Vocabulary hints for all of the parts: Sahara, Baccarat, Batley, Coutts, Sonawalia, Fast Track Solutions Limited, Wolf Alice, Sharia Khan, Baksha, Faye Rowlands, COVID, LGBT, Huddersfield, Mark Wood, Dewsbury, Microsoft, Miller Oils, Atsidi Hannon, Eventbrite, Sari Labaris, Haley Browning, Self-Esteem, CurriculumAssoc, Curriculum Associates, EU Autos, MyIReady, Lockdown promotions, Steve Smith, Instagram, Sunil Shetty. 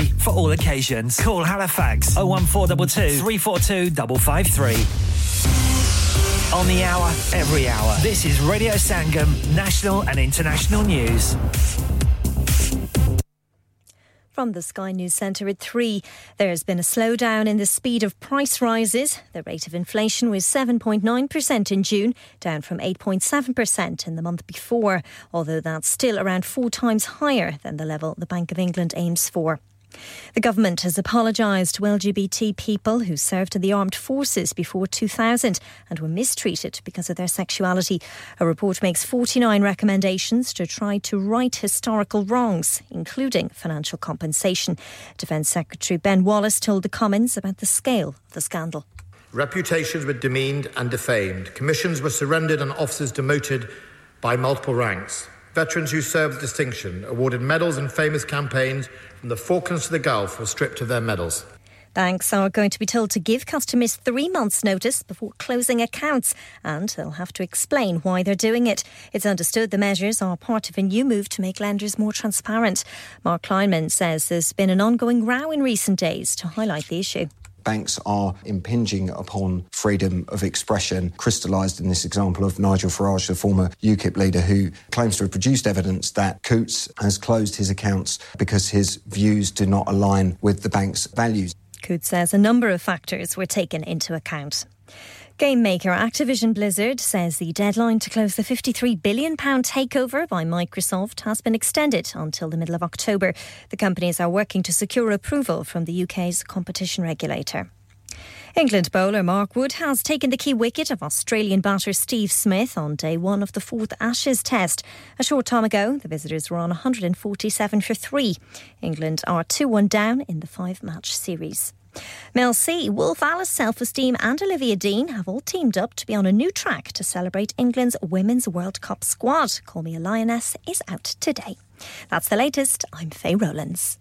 delivery for all occasions. Call Halifax 01422 342 553. On the hour, every hour. This is Radio Sangam, national and international news. From the Sky News Centre at 3, there has been a slowdown in the speed of price rises. The rate of inflation was 7.9% in June, down from 8.7% in the month before, although that's still around 4 times higher than the level the Bank of England aims for. The government has apologised to LGBT people who served in the armed forces before 2000 and were mistreated because of their sexuality. A report makes 49 recommendations to try to right historical wrongs, including financial compensation. Defence Secretary Ben Wallace told the Commons about the scale of the scandal. Reputations were demeaned and defamed. Commissions were surrendered and officers demoted by multiple ranks. Veterans who served with distinction, awarded medals in famous campaigns from the Falklands to the Gulf, were stripped of their medals. Banks are going to be told to give customers 3 months' notice before closing accounts, and they'll have to explain why they're doing it. It's understood the measures are part of a new move to make lenders more transparent. Mark Kleinman says there's been an ongoing row in recent days to highlight the issue. Banks are impinging upon freedom of expression, crystallised in this example of Nigel Farage, the former UKIP leader, who claims to have produced evidence that Coutts has closed his accounts because his views do not align with the bank's values. Coutts says a number of factors were taken into account. Game maker Activision Blizzard says the deadline to close the £53 billion takeover by Microsoft has been extended until the middle of October. The companies are working to secure approval from the UK's competition regulator. England bowler Mark Wood has taken the key wicket of Australian batter Steve Smith on day one of the fourth Ashes test. A short time ago, the visitors were on 147 for 3. England are 2-1 down in the 5-match series. Mel C, Wolf Alice, Self-Esteem and Olivia Dean have all teamed up to be on a new track to celebrate England's Women's World Cup squad. Call Me a Lioness is out today. That's the latest. I'm Faye Rowlands.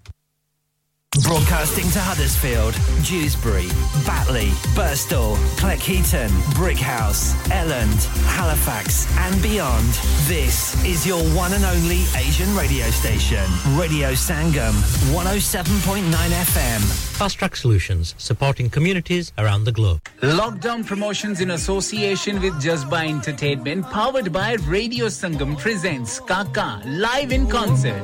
Broadcasting to Huddersfield, Dewsbury, Batley, Birstall, Cleckheaton, Brickhouse, Elland, Halifax and beyond. This is your one and only Asian radio station. Radio Sangam, 107.9 FM. Fast Track Solutions, supporting communities around the globe. Lockdown Promotions in association with Just Buy Entertainment, powered by Radio Sangam, presents Kaka live in concert.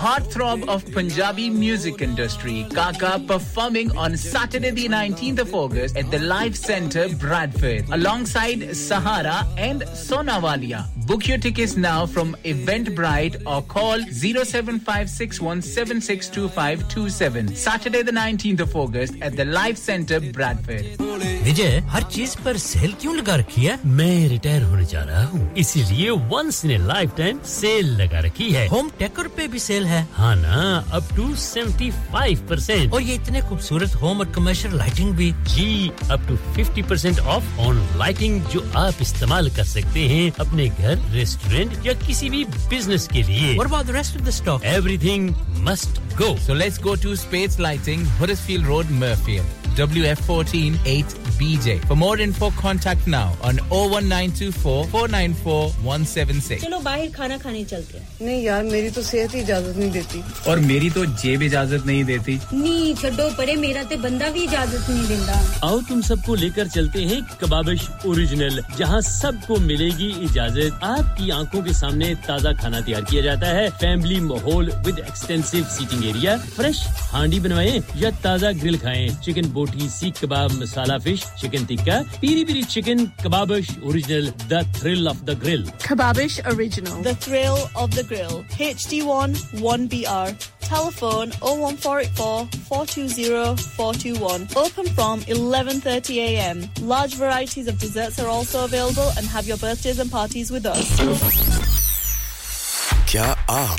Heartthrob of Punjabi music industry, Kaka performing on Saturday the 19th of August at the Life Center, Bradford, alongside Sahara and Sonawalia. Book your tickets now from Eventbrite or call 07561762527. Saturday the 19th of August at the Life Center, Bradford. Vijay, har cheez par sale kyun laga rakhi hai? Main retire hone ja raha hu. Isliye once in a lifetime sale laga rakhi hai. Home decor pe bhi sale hai. Ha na, up to 75%. Aur ye itne khoobsurat home aur commercial lighting bhi. Ji, up to 50% off on lighting jo aap istemal kar sakte hain apne ghar, restaurant ya kisi bhi business ke liye. What about the rest of the stock? Everything must go. So let's go to Space Lighting, Huddersfield Road, Murfield. WF148BJ. For more info, contact now on 01924 494 176. चलो बाहर खाना खाने चलते हैं. नहीं यार मेरी तो सेहत ही इजाजत नहीं देती. और मेरी तो जेब इजाजत नहीं देती. नहीं छोड़ो परे मेरा ते बंदा भी इजाजत नहीं देता. आओ तुम सबको लेकर चलते हैं कबाबिश ओरिजिनल, जहां सबको मिलेगी इजाजत. आपकी आंखों के सामने ताजा खाना तैयार किया जाता है. फैमिली माहौल with extensive seating area. Fresh हांडी बनवाएं या ताजा ग्रिल खाएं. Chicken Boti, Sikh Kebab, Masala Fish, Chicken Tikka, Piri Piri Chicken, Kebabish Original, The Thrill of the Grill. Kebabish Original, The Thrill of the Grill, HD1 1BR. Telephone 01484 420 421. Open from 11:30 a.m. Large varieties of desserts are also available, and have your birthdays and parties with us. Kya aap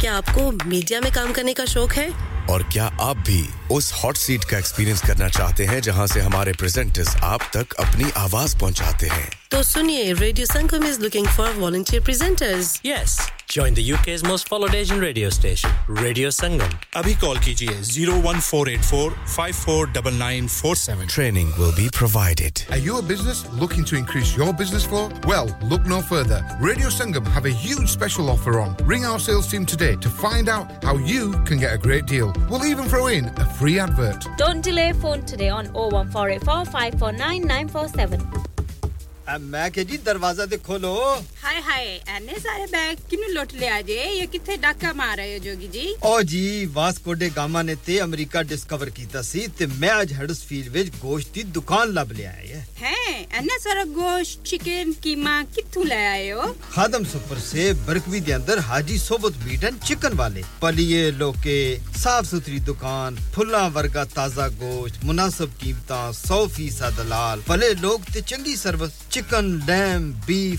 क्या आपको media में काम करने का शौक है? और क्या आप भी उस हॉट सीट का एक्सपीरियंस करना चाहते हैं जहां से हमारे प्रेजेंटर्स आप तक अपनी आवाज पहुंचाते हैं तो सुनिए radio Sangam is looking for volunteer presenters yes join the UK's most followed Asian radio station Radio Sangam abhi call kijiye 01484549947 training will be provided are you a business looking to increase your business flow well look no further Radio Sangam have a huge special offer on ring our sales team today to find out how you can get a great deal we'll even throw in a free advert don't delay phone today on 01484549947 मैं कह जी दरवाजा दे खोलो हाय हाय एने सारे bag किने लुट ले आजे ये किथे डाका मार रहे हो जोगी जी ओ जी वास्को डे गामा ने ते अमेरिका डिस्कवर कीता सी ते मैं आज हडर्सफील्ड विच गोश्त दी दुकान लब ले आया है एने सारा गोश्त चिकन कीमा किथू ले आए हो खादम सुपर से बरकवी दे अंदर हाजी सोबत मीट एंड चिकन वाले पलिए लोके साफ सुथरी दुकान फुल्ला वर्गा ताजा गोश्त मुनासिब कीमतां 100% दलाल भले लोग ते चंगी सर्विस Chicken, lamb, beef,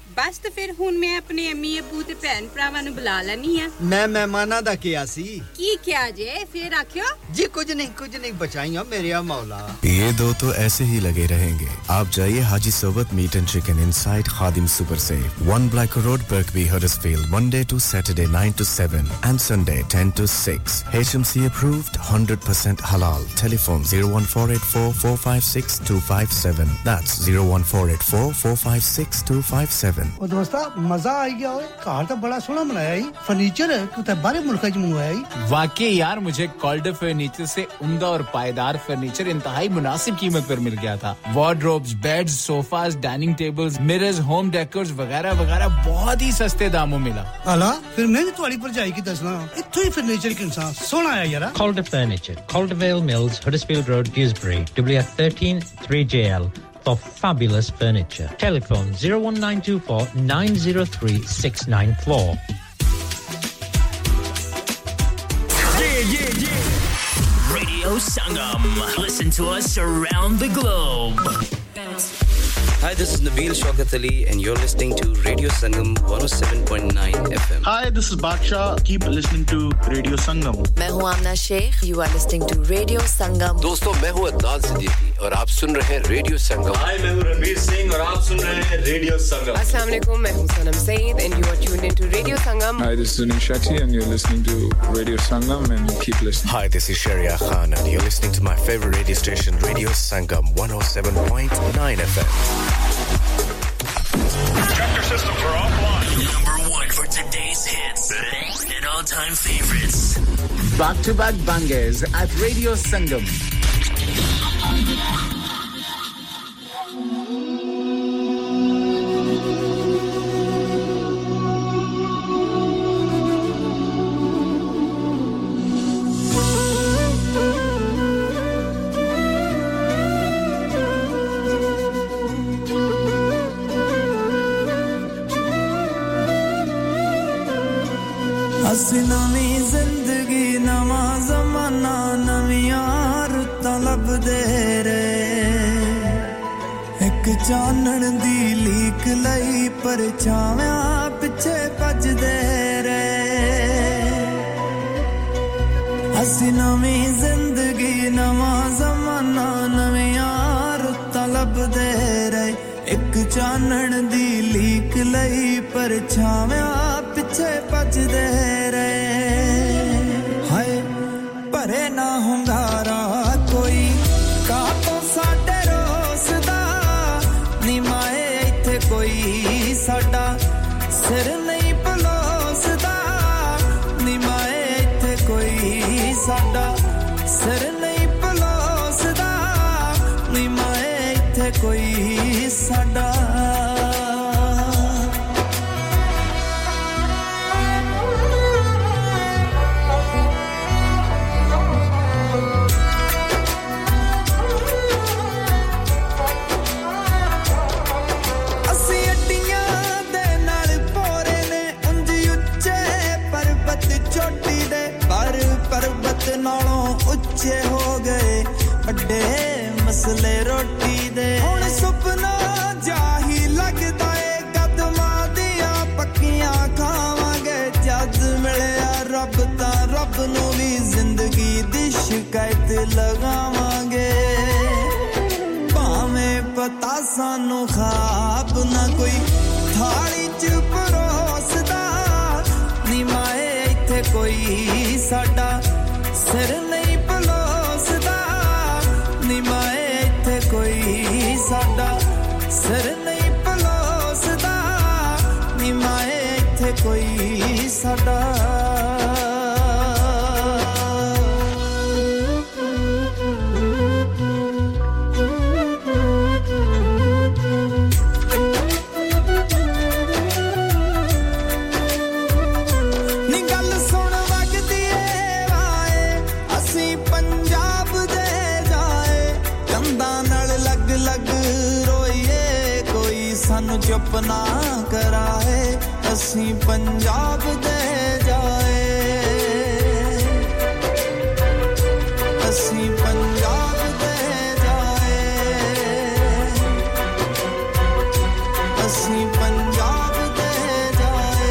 बस तो फिर हुन मैं अपने अम्मी अब्बू ते भैन भरावां नु बुला लैनी है। मैं मेहमानां दा किया सी। की किया जे? फिर आखियो? जी कुछ नहीं बचाइयां मेरेया मौला। ये दो तो ऐसे ही लगे रहेंगे। आप जाइए Haji Sobat meat and chicken inside Khadim super से 1 Black Road Birkby Huddersfield Monday to Saturday 9 to 7 and Sunday 10 to 6 HMC approved 100% halal telephone 01484456257 that's 01484456257 ओ दोस्ता मजा आ गया ओए घर तो बड़ा सोना बनाया है फर्नीचर कुते बारे मुल्क च मंगवाया है वाकई यार मुझे कॉल्डर फर्नीचर से उम्दा और पायदार फर्नीचर इंतहाई मुनासिब कीमत पर मिल गया था wardrobes beds sofas dining tables mirrors home decors वगैरह वगैरह बहुत ही सस्ते दामों मिला आला फिर मैं भी तुम्हारी परजाई की दसना इत्थों ही फर्नीचर के इंसान सोना आया यार Calder Furniture Calder Vale Mills Huddersfield Road Dewsbury WF13 3JL for fabulous furniture. Telephone 01924 903 694. Yeah. Radio Sangam. Listen to us around the globe. Hi, this is Naveel Shaukat Ali and you're listening to Radio Sangam 107.9 FM. Hi, this is Baksha. Keep listening to Radio Sangam. मैं हूं आमना Sheikh. You are listening to Radio Sangam. दोस्तों, मैं हूं अदनान सिद्दीकी और आप सुन रहे हैं Radio Sangam. Hi, मैं हूं रणवीर सिंह और आप सुन रहे हैं Radio Sangam. Assalamu alaikum. मैं हूं Sanam Saeed and you are tuned into Radio Sangam. Hi, this is Sunil Shetty and you're listening to Radio Sangam and keep listening. Hi, this is Sharia Khan and you're listening to my favorite radio station Radio Sangam 107.9 FM. Tractor systems are offline. Number one for today's hits and all-time favorites. Back-to-back bangers at Radio Sangam. चानन दी लीक लई परछावां पिछे भजदे रे असीं नवीं ज़िंदगी नवां ज़माना नवीं रुतां लभदे रे इक चानन दी लीक लई परछावां पिछे भजदे रे हाय परे ना हुंगारा कोई का तो साडे कोई साडा सिर नहीं पलोसदा निमाए इत्थे कोई साडा सिर नहीं पलोसदा निमाए इत्थे कोई साडा Yeah ਸਾਡੇ ਮਸਲੇ ਰੋਟੀ ਦੇ ਹੁਣ ਸੁਪਨਾ ਜਾਹੀ ਲੱਗਦਾ ਏ ਕਦਮਾਂ ਦੀਆਂ ਪੱਕੀਆਂ ਖਾਵਾਂਗੇ ਜਦ ਮਿਲਿਆ ਰੱਬ ਤਾਂ ਰੱਬ ਨੂੰ ਵੀ ਜ਼ਿੰਦਗੀ ਦੀ ਸ਼ਿਕਾਇਤ ਲਗਾਵਾਂਗੇ ਭਾਵੇਂ ਪਤਾ ਸਾਨੂੰ ਖਾਬ ਨਾ ਕੋਈ ਥਾਲੀ ਚ ਪਰੋਸਦਾ ਨੀ ਮਾਏ ਇੱਥੇ ਕੋਈ ਸਾਡਾ ਸਿਰ ਨਹੀਂ ਪਲੋਸਦਾ ਨੀ ਮਾਏ ਇੱਥੇ ਕੋਈ ਸਾਡਾ ਸਿਰ ਨਹੀਂ ਪਲੋਸਦਾ ਨੀ ਮਾਏ ਇੱਥੇ ਕੋਈ ਸਾਡਾ अपना कराए असि पंजाब दे जाए असि पंजाब दे जाए असि पंजाब दे जाए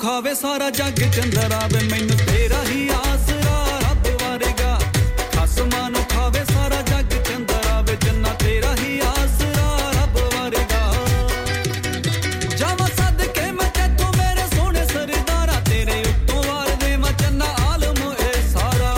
ਖਾਵੇ ਸਾਰਾ ਜੱਗ ਚੰਦਰਾ ਵੇ ਮੈਨੂੰ ਤੇਰਾ ਹੀ ਆਸਰਾ ਰੱਬ ਵਾਰੇਗਾ ਖਸਮਾਂ ਨੂੰ ਖਾਵੇ ਸਾਰਾ ਜੱਗ ਚੰਦਰਾ ਵੇ ਜੰਨਾ ਤੇਰਾ ਹੀ ਆਸਰਾ ਰੱਬ ਵਾਰੇਗਾ ਜਾਵਾਂ ਸਦਕੇ ਮੈਂ ਤੈਥੋਂ ਮੇਰੇ ਸੋਹਣੇ ਸਰਦਾਰਾ ਤੇਰੇ ਉੱਤੋਂ ਵਾਰ ਦੇਵਾਂ ਚੰਨਾ ਆਲਮ ਇਹ ਸਾਰਾ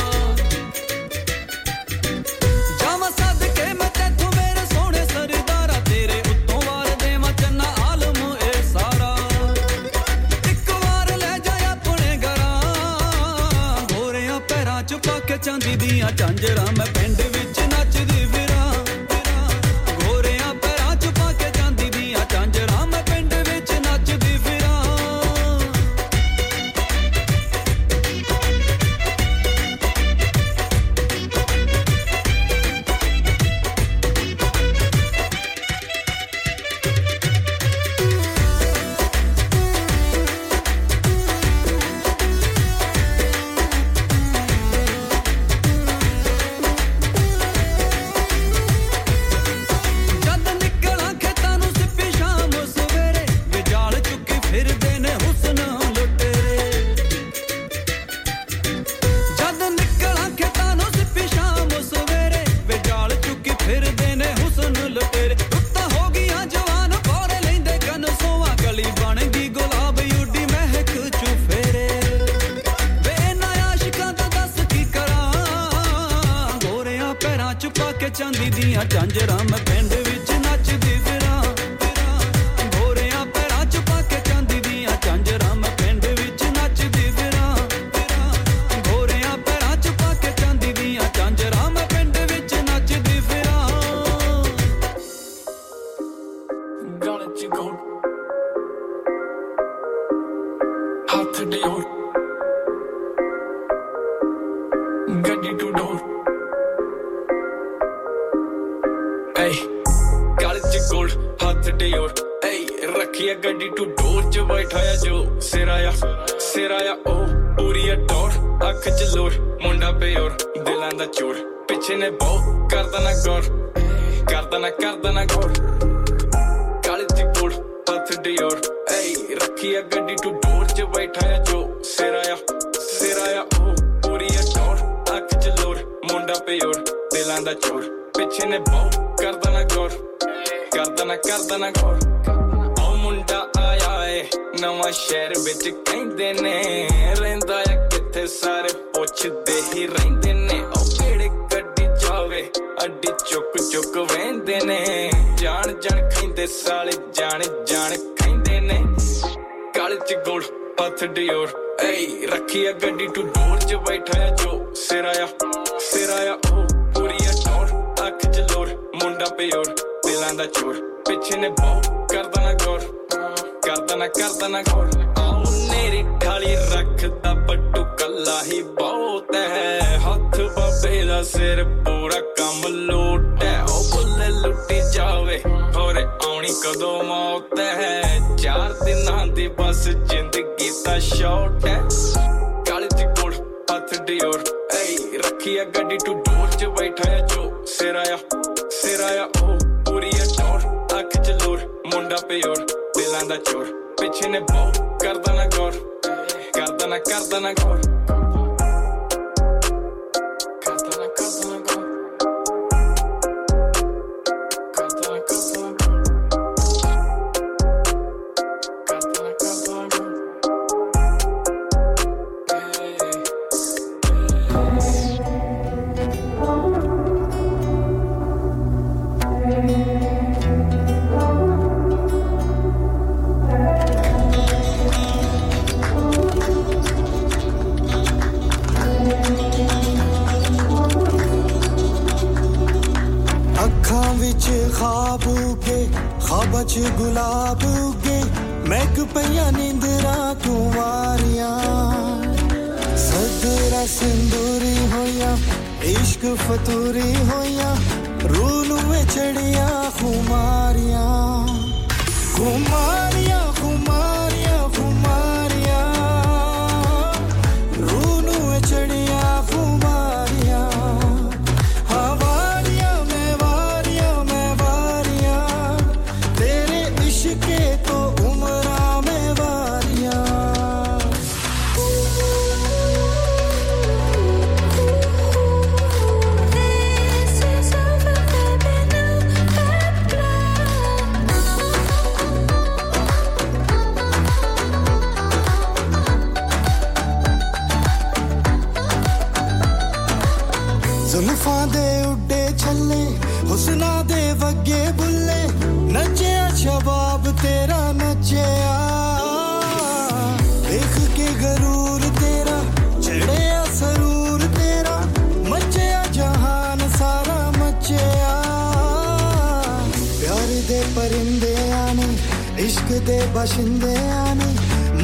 दे बशिंदे आने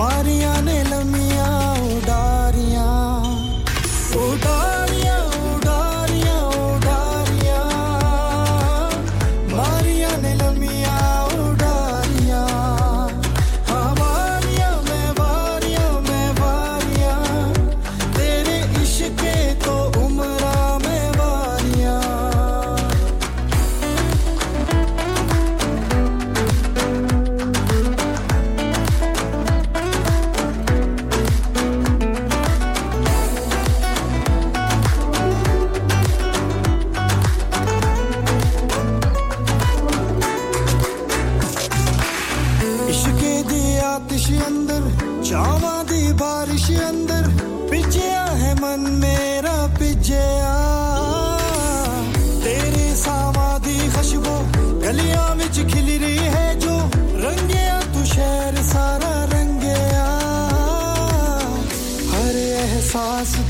मारियां ने लमियां उडारियां उडारियां उडारियां उडारियां मारियां ने लमियां उडारियां हमारियां मैं वारियां तेरे इश्क के तो उम्रा मैं वारियां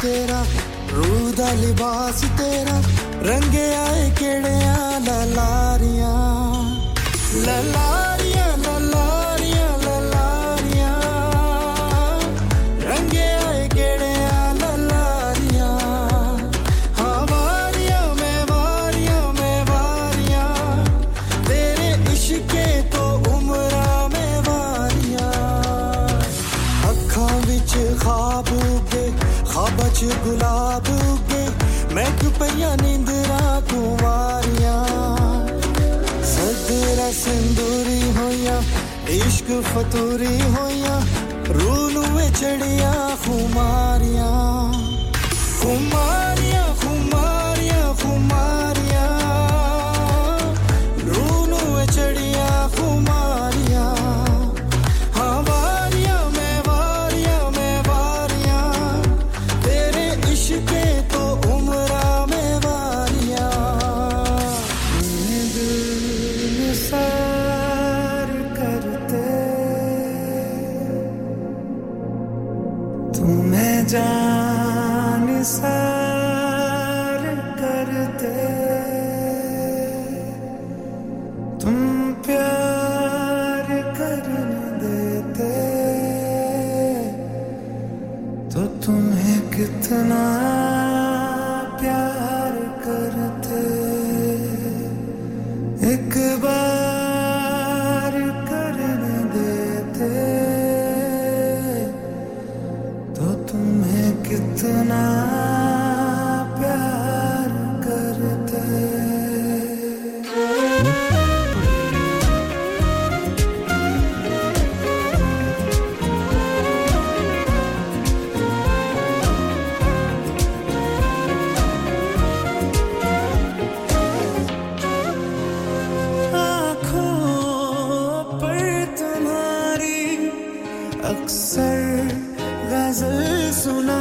तेरा रूह दा लिबास तेरा रंगे आए केड़ियां ललारियां ललारियां ललारियां ललारियां रंगे आए केड़ियां ललारियां हमारियां मैं वारियां तेरे इश्क के तो उम्रा मैं वारियां अखां विच ख्वाब बच गुलाब के मैं क्यों पईया नींदरा कुंवारियां सदरा सिंदूरी होया इश्क फतूरी होया रूनु में चढ़िया खुमारियां खुमारियां खुमारियां खुमारियां रूनु में चढ़िया खुमारियां जान सार करते तुम प्यार करन देते तो तुम्हें कितना प्यार करते एक बार करन देते कितना प्यार करते आँखों पर तुम्हारी अक्सर गजल सुना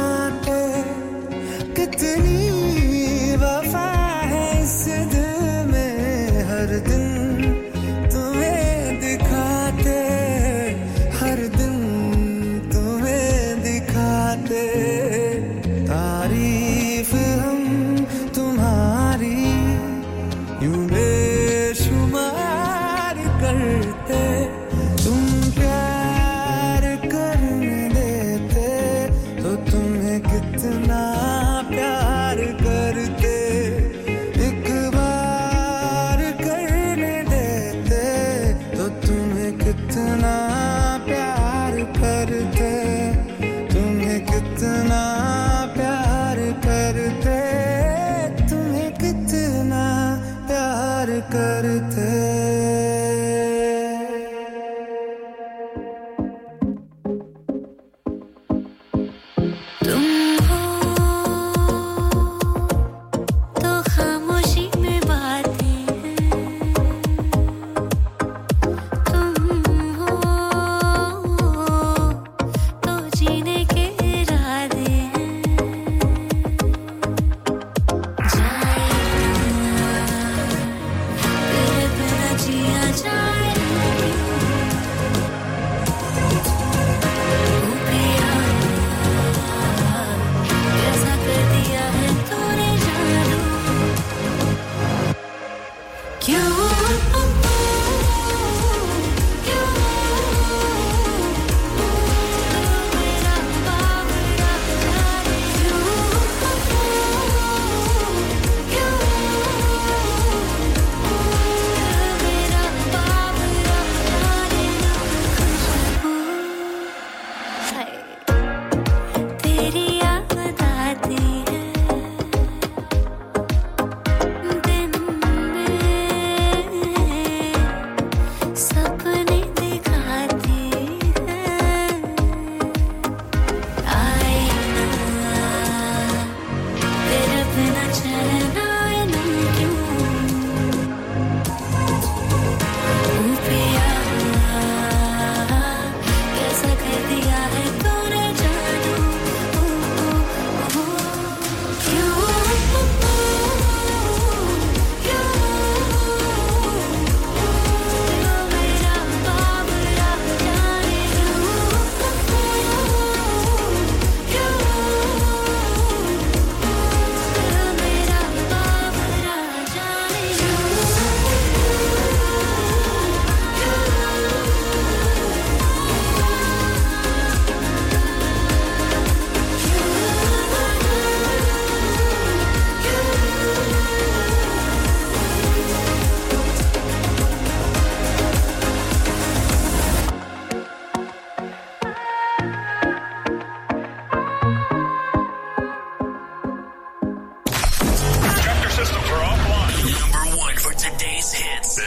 Number 1 for today's hits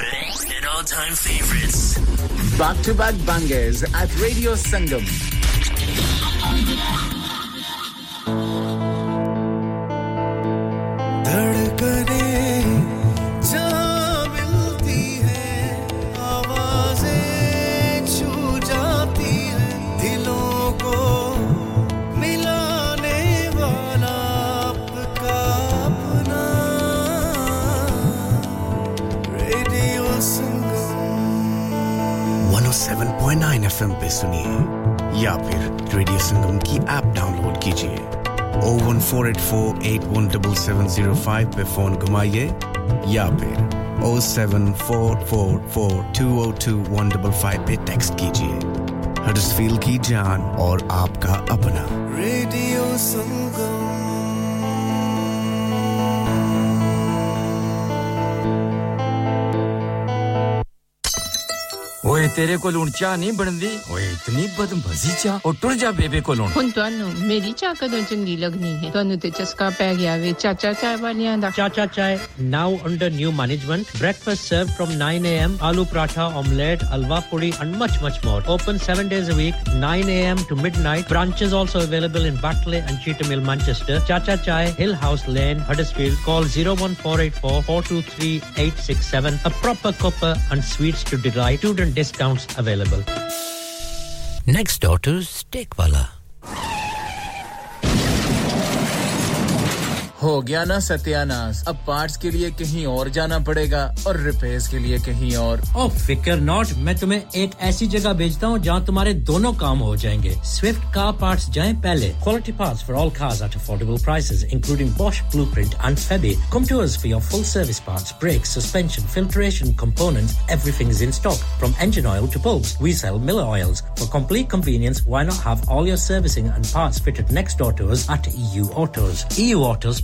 and all-time favorites. Back-to-back bangers at Radio Sangam. FM पे सुनिए या फिर रेडियो संगम की ऐप डाउनलोड कीजिए 01484817705 पे फोन घुमाइए या फिर 07444202155 पे टेक्स्ट कीजिए हडर्सफील्ड की जान और आपका अपना रेडियो संगम ओए तेरे को लूण चा नहीं बनदी ओए इतनी बदमजी चा और टुर जा बेबे को लूण हुन तानु मेरी चा कदों चंगी लगनी है तानु ते चस्का पै गया वे चाचा चाय वालियां दा चाचा चाय now under new management breakfast served from 9 am aloo paratha omelette alwa puri and much more open 7 days a week 9 am to midnight branches also available in Batley and Cheetham Hill Manchester Chacha Chai Hill House Lane Huddersfield call 01484423867 a proper copper and sweets to delight student discounts available. Next door to Steakwala. हो गया ना सत्यानाश अब parts के लिए कहीं और जाना पड़ेगा और रिपेयर्स के लिए कहीं और ओ फिकर नॉट मैं तुम्हें एक ऐसी जगह भेजता हूं जहां तुम्हारे दोनों काम हो जाएंगे स्विफ्ट कार पार्ट्स जाएं पहले quality parts for all cars at affordable prices including Bosch Blueprint and Febi come to us for your full service parts brakes suspension filtration components everything is in stock from engine oil to bulbs we sell Miller oils for complete convenience why not have all your servicing and parts fitted next door to us at EU Autos EU Autos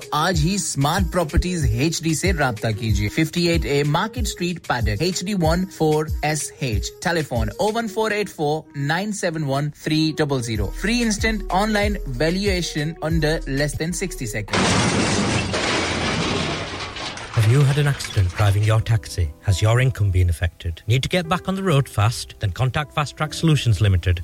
आज ही Smart Properties HD से राब्ता कीजिए 58A Market Street Paddock HD14SH Telephone 01484 971300 Free instant online valuation under less than 60 seconds Have you had an accident driving your taxi? Has your income been affected? Need to get back on the road fast? Then contact Fast Track Solutions Limited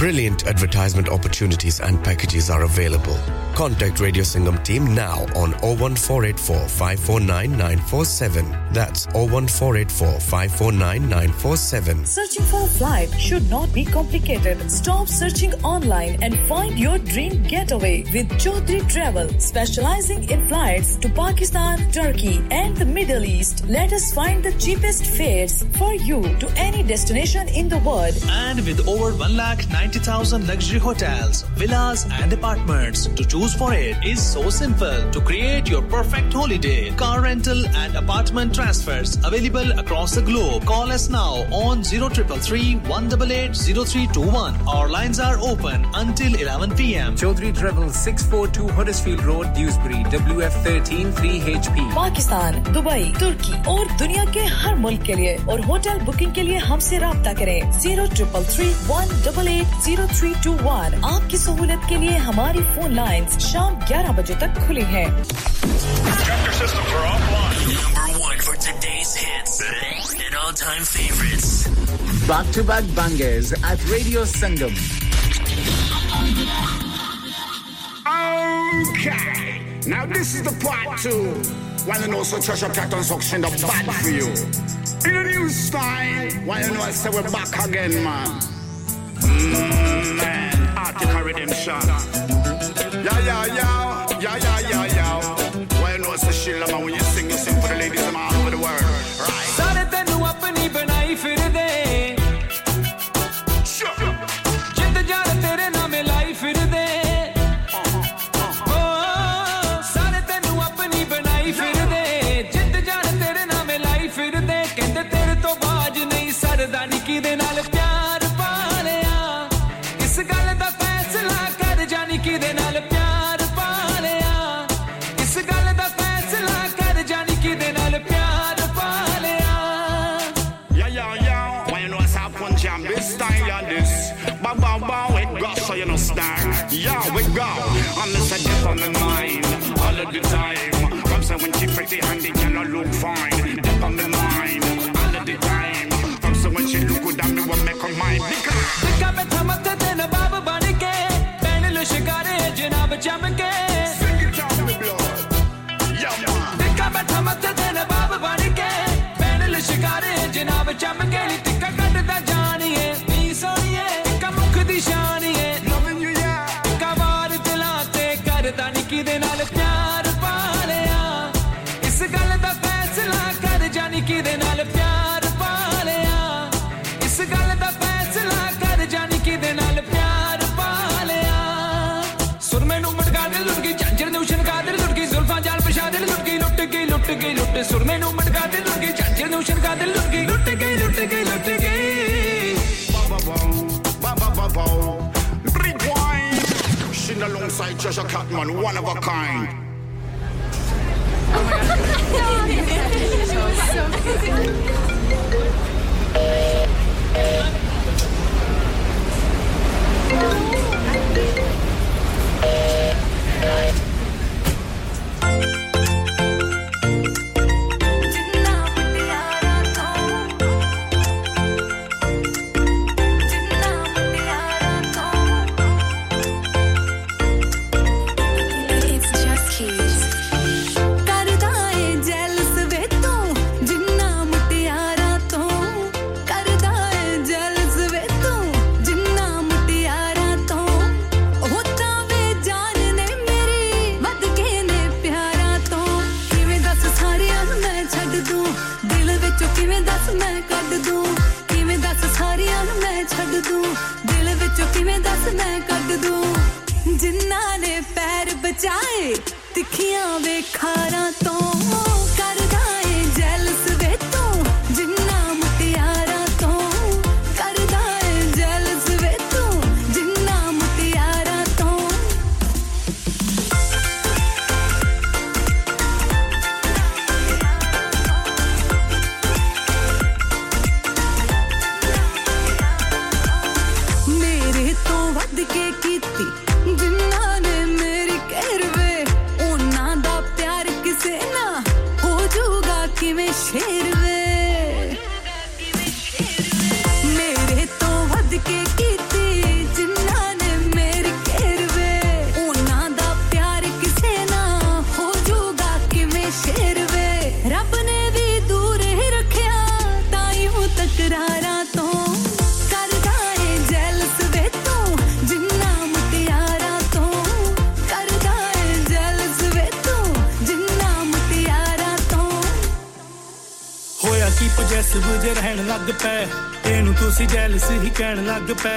Brilliant advertisement opportunities and packages are available. Contact Radio Sangam team now on 01484 549 947. That's 01484 549 947. Searching for a flight should not be complicated. Stop searching online and find your dream getaway with Chaudhry Travel, specializing in flights to Pakistan, Turkey and the Middle East. Let us find the cheapest fares for you to any destination in the world. And with over 1,90,000 luxury hotels, villas and apartments to choose for, it is so simple to create your perfect holiday. Car rental and apartment transfers available across the globe. Call us now on 0333 188 0321. Our lines are open until 11 p.m. Chaudhry Travel, 642 Huddersfield Road, Dewsbury, WF13 3HP. Pakistan, Dubai, Turkey और दुनिया के हर मुल्क के लिए और hotel booking के लिए हमसे राब्ता करें 0333 188 0321. आपकी सहूलियत के लिए हमारी फोन लाइंस शाम 11 बजे तक खुली हैं. Chapter systems are offline. Number 1 for today's hits and all-time favorites. Back-to-back bangers at Radio Sangam. Okay. Now this is the part 2. While you know so treasure cat and suction the bad for you. In a new style, while you know I say we're back again, man. Man, Arctic Redemption. Yeah, yeah, yeah, yeah, yeah, yeah, yeah. While you know so chill, man, when you sing for the ladies from all over the world. Right. Sare tenu apni banai fir de. Sure. Jit jaan tere naam lai fir de. दानी की दे नाल प्यार पालिया इस गल दा फैसला कर जानी की दे नाल प्यार पालिया इस गल दा फैसला कर जानी की दे नाल प्यार पालिया या या या when you was up on jam this time on this bam bam bam it got so you know star yeah we go on the subject on the mind all of the time comes when she pretty and you cannot look fine on the mind all of the time. So when she look good at me, what make her mind? Nikka mein thamte the nabab ban ke, pehle lo shikare janab jam ke. Sing it out the blood, yeah man. Nikka mein thamte the nabab ban ke, pehle lo shikare janab jam ke. Tikka kadda jaani hai, ni soni hai, tikka mukh di shaani hai. Loving you yeah, tikka war dilate karda ni ki de naal pyar pa liya. Is gal da faisla kar jaani ki de naal pyar. Gay look this or men who got the look at Janjan Ocean got the look at look again look again look again Baba Baba Big wine Shin alongside Joshua Catman, one of a kind. जैसे बुझे रहन लग पे तेनु तुसी jealous ही कहन लग पे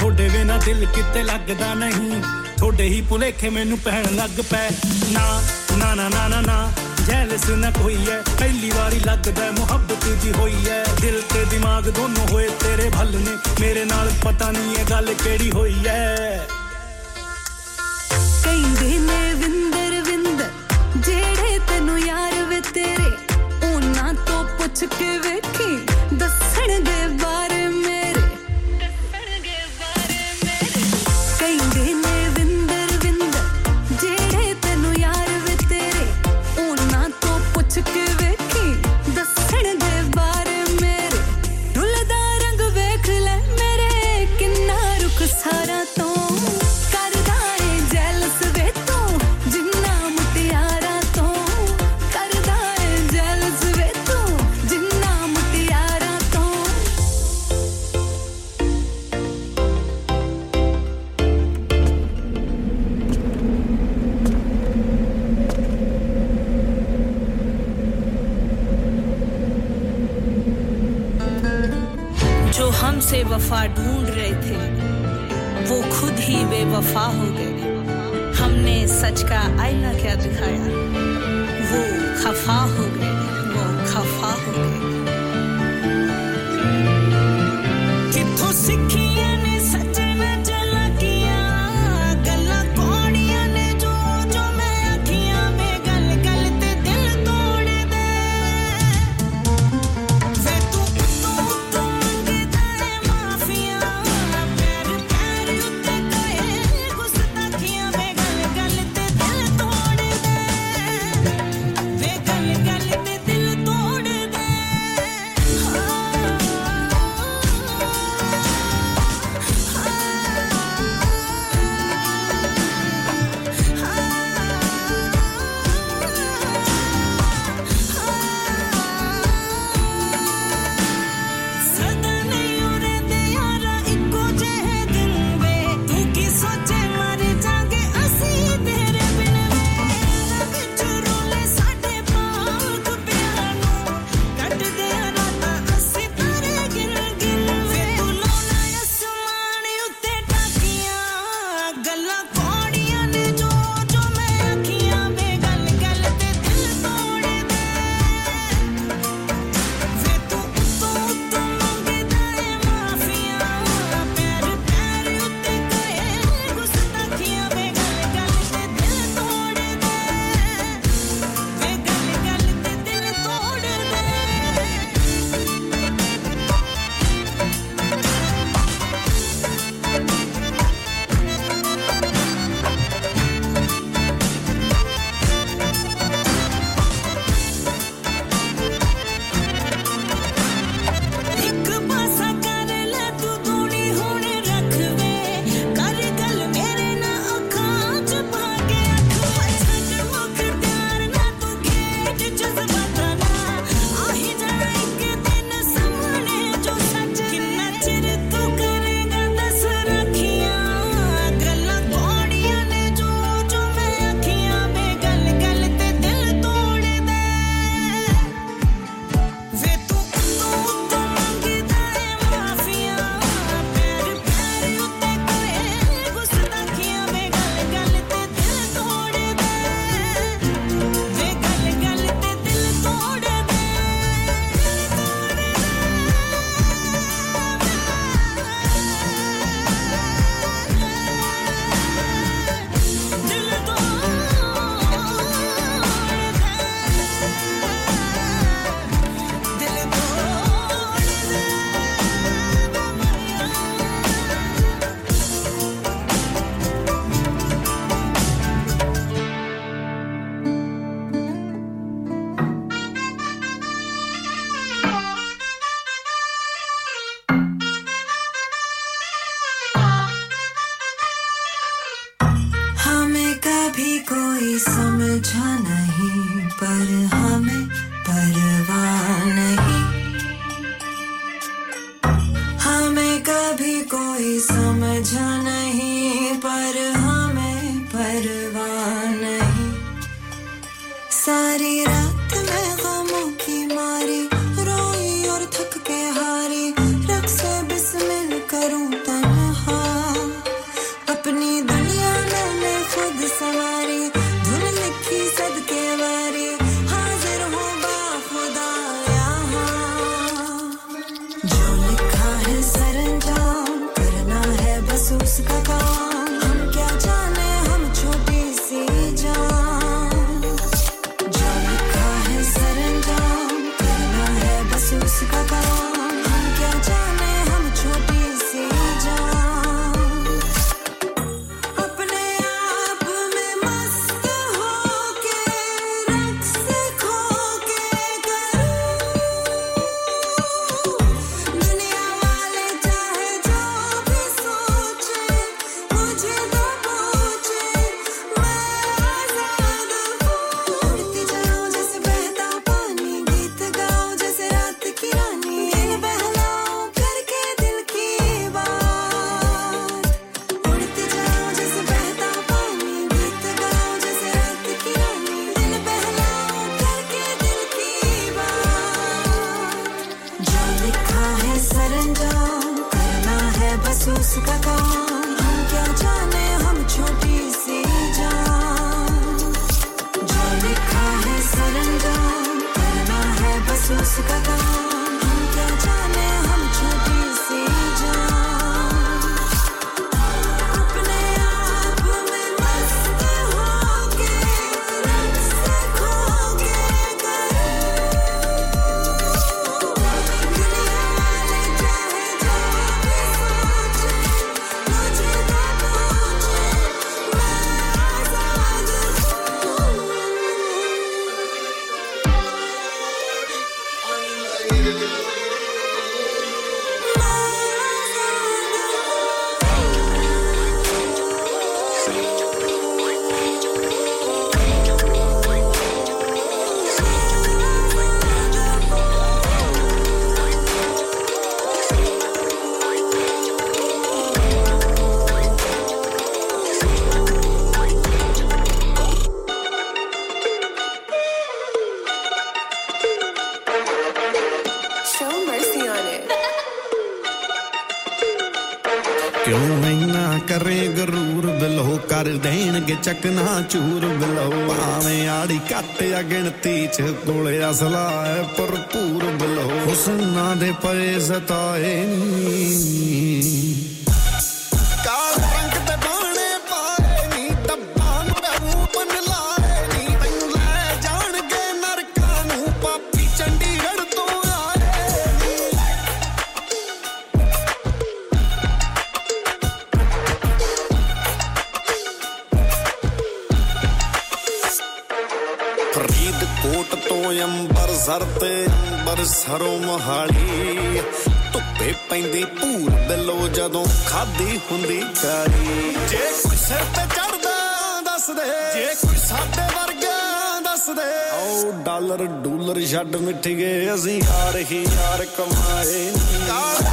थोड़े वे ना दिल किते लगदा नहीं थोड़े ही पुलेखे मेनू पहन लग पे ना ना ना ना ना, ना जेलस ना कोई है पहली वारी लगदा मोहब्बत दी होई है दिल ते दिमाग दोनों होए तेरे भलने मेरे नाल पता नहीं ये गल केड़ी होई है कई दिने विंदर विंदर जेड़े तनु यार वे तेरे उना तो पुछ के वेखी दसण दे बारे मेरे कई दिने विंदर विंदर जेड़े तनु यार वे तेरे उना तो पुछ के वेखी दसण दे बारे मेरे रुलदा रंग वेख ले मेरे किन्ना रुख सारा तो से वफा ढूंढ रहे थे वो खुद ही बेवफा हो गए हमने सच का आईना क्या दिखाया वो खफा हो गए कित्थों सीखिया ने सच में जला किया गल्ला कोड़िया ने जो जो मैं अखियां में गल गल ते दिल तोड़ दे वे तू सारी रात में गमों की मारी रोई ਚੱਕਣਾ ਚੂਰ ਬਲੋ ਭਾਵੇਂ ਆੜੀ ਕੱਟ ਅਗਣਤੀ ਚ ਕੋਲੇ ਅਸਲਾ ਹੈ ਭਰਪੂਰ ਬਲੋ ਹੁਸਨਾ ਦੇ ਪਰੇ ਸਤਾਏ ਸਰੋਂ ਮਹਾਲੀ ਧੁੱਪੇ ਪੈਂਦੀ ਪੂਰ ਬਲੋ ਜਦੋਂ ਖਾਦੀ ਹੁੰਦੀ ਕਾਲੀ ਜੇ ਕੋਈ ਸਿਰ ਤੇ ਚੜਦਾ ਦੱਸ ਦੇ ਜੇ ਕੋਈ ਸਾਡੇ ਵਰਗਾ ਦੱਸ ਦੇ ਓ ਡਾਲਰ ਡੂਲਰ ਛੱਡ ਮਿੱਠ ਗਏ ਅਸੀਂ ਆ ਰਹੀ ਯਾਰ ਕਮਾਏ ਕਾਲ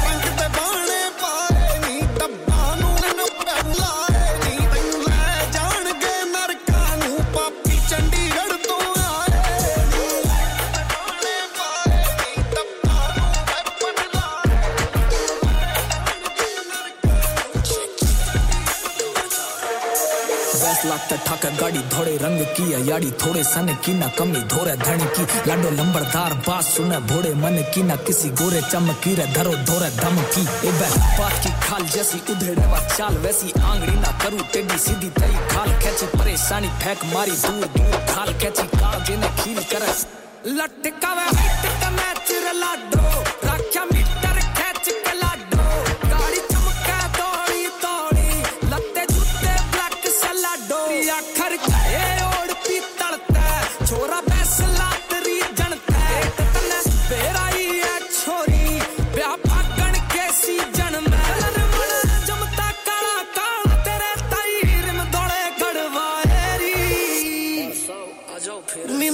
गाड़ी थोड़े रंग की यारी थोड़े सन की ना कमी धोरे धन की लाडो लंबरदार बात सुने भोड़े मन की ना किसी गोरे चमकी रे धरो धोरे दम की ए बात की खाल जैसी उधेड़े वा चाल वैसी आंगड़ी ना करू टेढ़ी सीधी तेरी खाल कैची परेशानी फेंक मारी दूर दूर खाल कैची काजे ने खील करे लटकावे हिट का नेचुरल लाडो रखा मीटर कैच के लाडो गाड़ी चमका तोड़ी तोड़ी लत्ते जुते ब्लैक से लाडो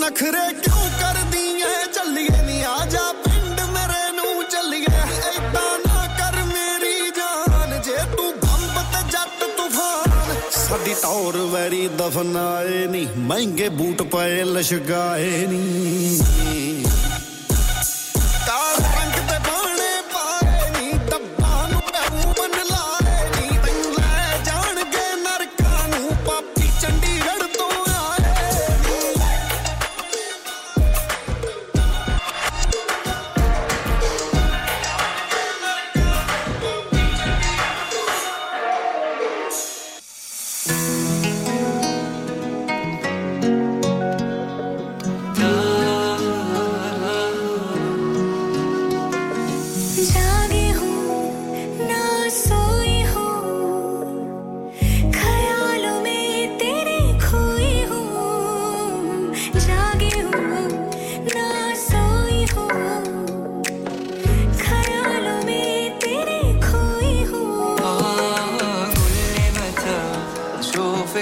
नखरे क्यों कर दिए चलिए नी आजा पिंड मेरे नू चलिए ऐदा ना कर मेरी जान जे तू बम ते जट तूफान साडी तौर वैरी दफनाए नी महंगे बूट पाए लशकाए नी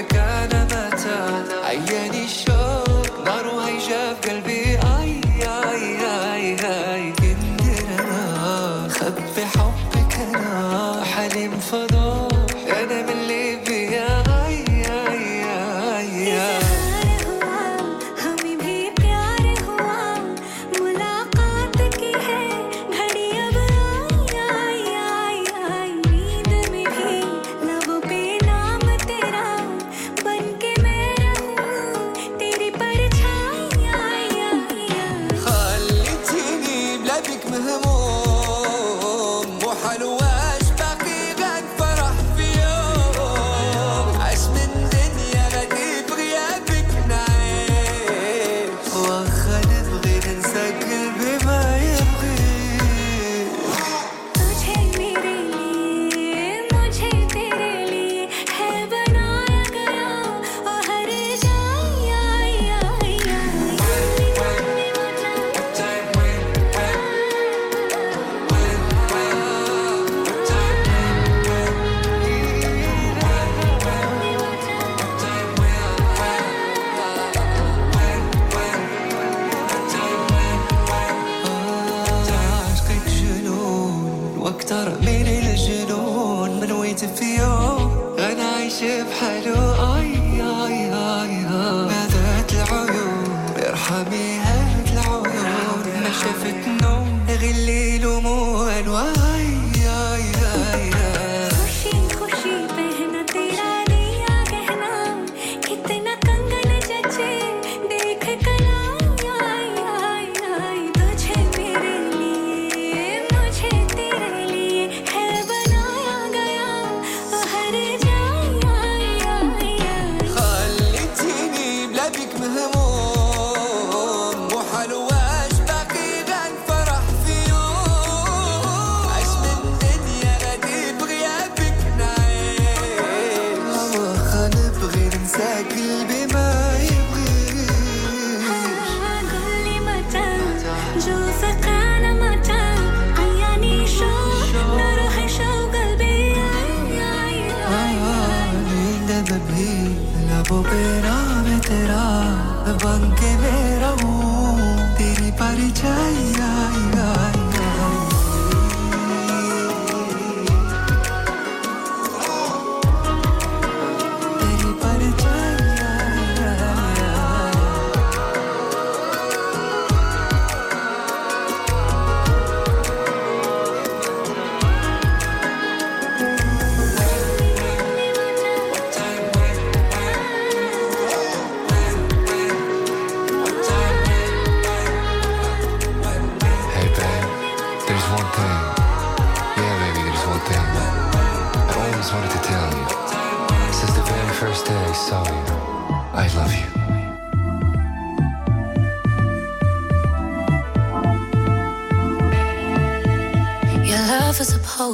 مكانه ما تانا عياني الشوق نار هيجا في قلبي اي اي اي اي كندر انا خبي حبك انا حلم فضوح انا من ليبي يا اي اي اي اي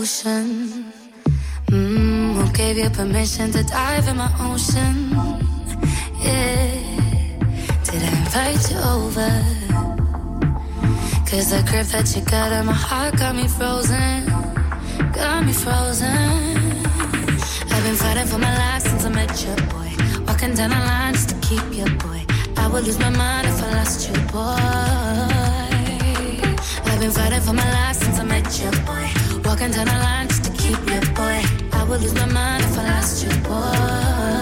Ocean, who gave you permission to dive in my ocean? Yeah, did I invite you over? Cause the grip that you got on my heart got me frozen, got me frozen. I've been fighting for my life since I met you, boy. Walking down the line just to keep you, boy. I would lose my mind if I lost you, boy. I've been fighting for my life since I met you, boy. Walking down the line just to keep you, boy. I would lose my mind if I lost you, boy.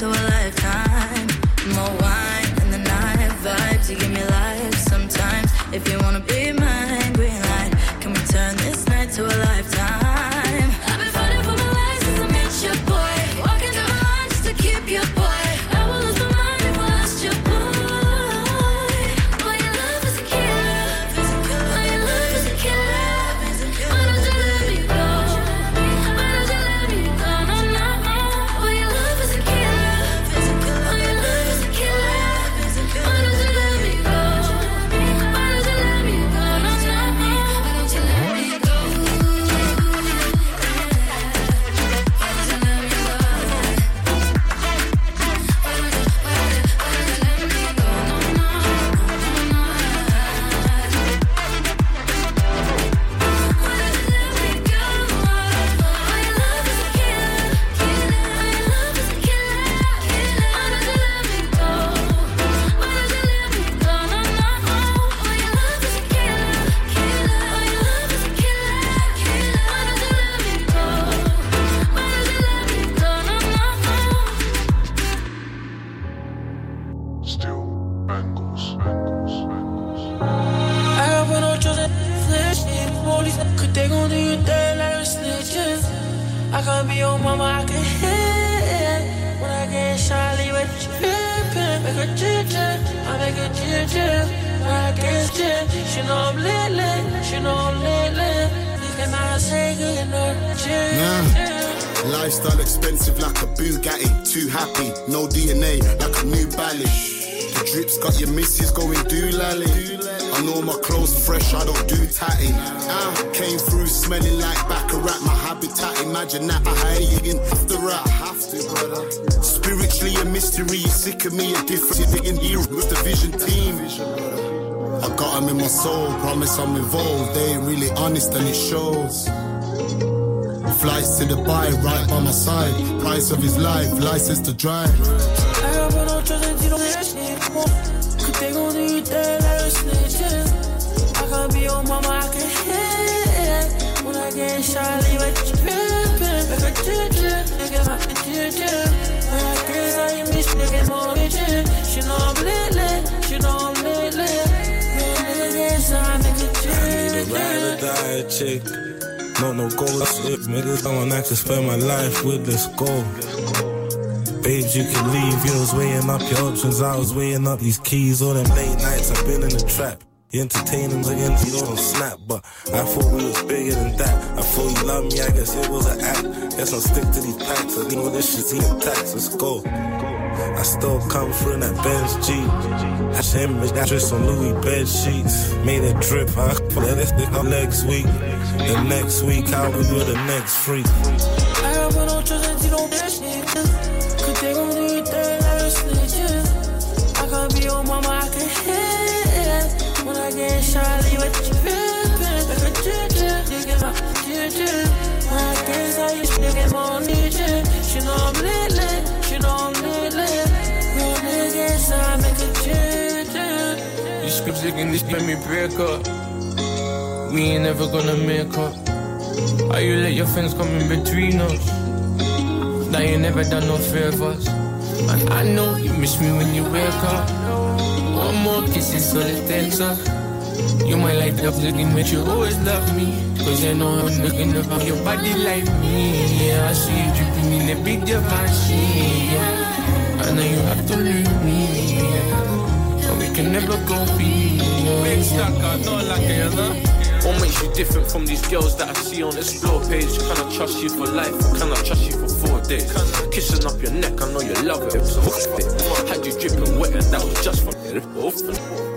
To a lifetime. I've been police, cause they gon' do you dirty like a snitches. I can't be your mama, I can hit. When I get shot, leave a trippin'. Make a chit-chit, I make a chit-chit. When I get shit, she know I'm lit-lit. She know I'm lit-lit. And I say good night, chit-chit. Lifestyle expensive like a Bugatti. Too happy, no DNA, like a new Baelish. The drips got your missus going doolally. I know my clothes fresh, I don't do tatting. I came through smelling like Baccarat. My habitat, imagine that I hate you after I have to, brother. Spiritually a mystery, you sick of me, a different in here with the vision team. I got them in my soul, promise I'm involved. They ain't really honest and it shows. Flights to Dubai, right by my side. Price of his life, license to drive. I have no trust and you don't ask me. Cause they gon' do you dirty like a snitch. I can't be your mama, I can hit it. When I get shot, leave a drippin'. Make a drip-drip, nigga, my drip-drip. When I get shot, you miss, nigga, more bitchin'. She know I'm lit-lit, she know I'm lit-lit. When nigga get shot, make a drip-drip. I need a ride or die chick. No gold shit, niggas. I want I can spend my life with this gold. Babes, you can leave. You was weighing up your options. I was weighing up these keys. All them late nights, I've been in the trap. You entertain them again, you don't snap. But I thought we was bigger than that. I thought you loved me, I guess it was an act. Guess I'll stick to these packs. I know this shit's eating tax. Let's go. I still come through in that Benz G. I shame me that dress on Louis bed sheets. Made a drip, huh? Let's stick up next week. The next week, I'll be with the next freak. I have no trust and you don't ask me. Cause they gon' do you dirty like a snitch. I can't be your mama, I can hit. When I get shot, leave a drippin'. Like a drip-drip, you get my drip-drip. When I get shot, you still get my drip-drip. She know I'm lit-lit, she know I'm lit-lit. When I get shot, make a drip-drip. You scripts looking this, make me break up. We ain't never gonna make up. How you let your friends come in between us? Now you never done no favors. And I know you miss me when you wake up. One more kiss is all it takes up. You might like the looking, but you always love me. Cause I know I'm looking about your body like me. Yeah, I see you dripping in a big device. Yeah, I know you have to leave me. Yeah, but we can never go be. Big stacker, not like another. What makes you different from these girls that I see on this floor page? Can I trust you for life? Or can I trust you for 4 days? Kissing up your neck, I know you love it. Had you dripping wet and that was just for me.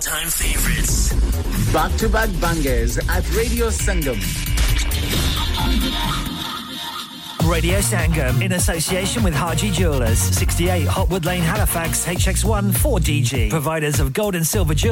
all-time favorites. Back-to-back bangers at Radio Sangam. Radio Sangam, in association with Haji Jewellers, 68 Hotwood Lane, Halifax, HX1 4DG. Providers of gold and silver jewellery.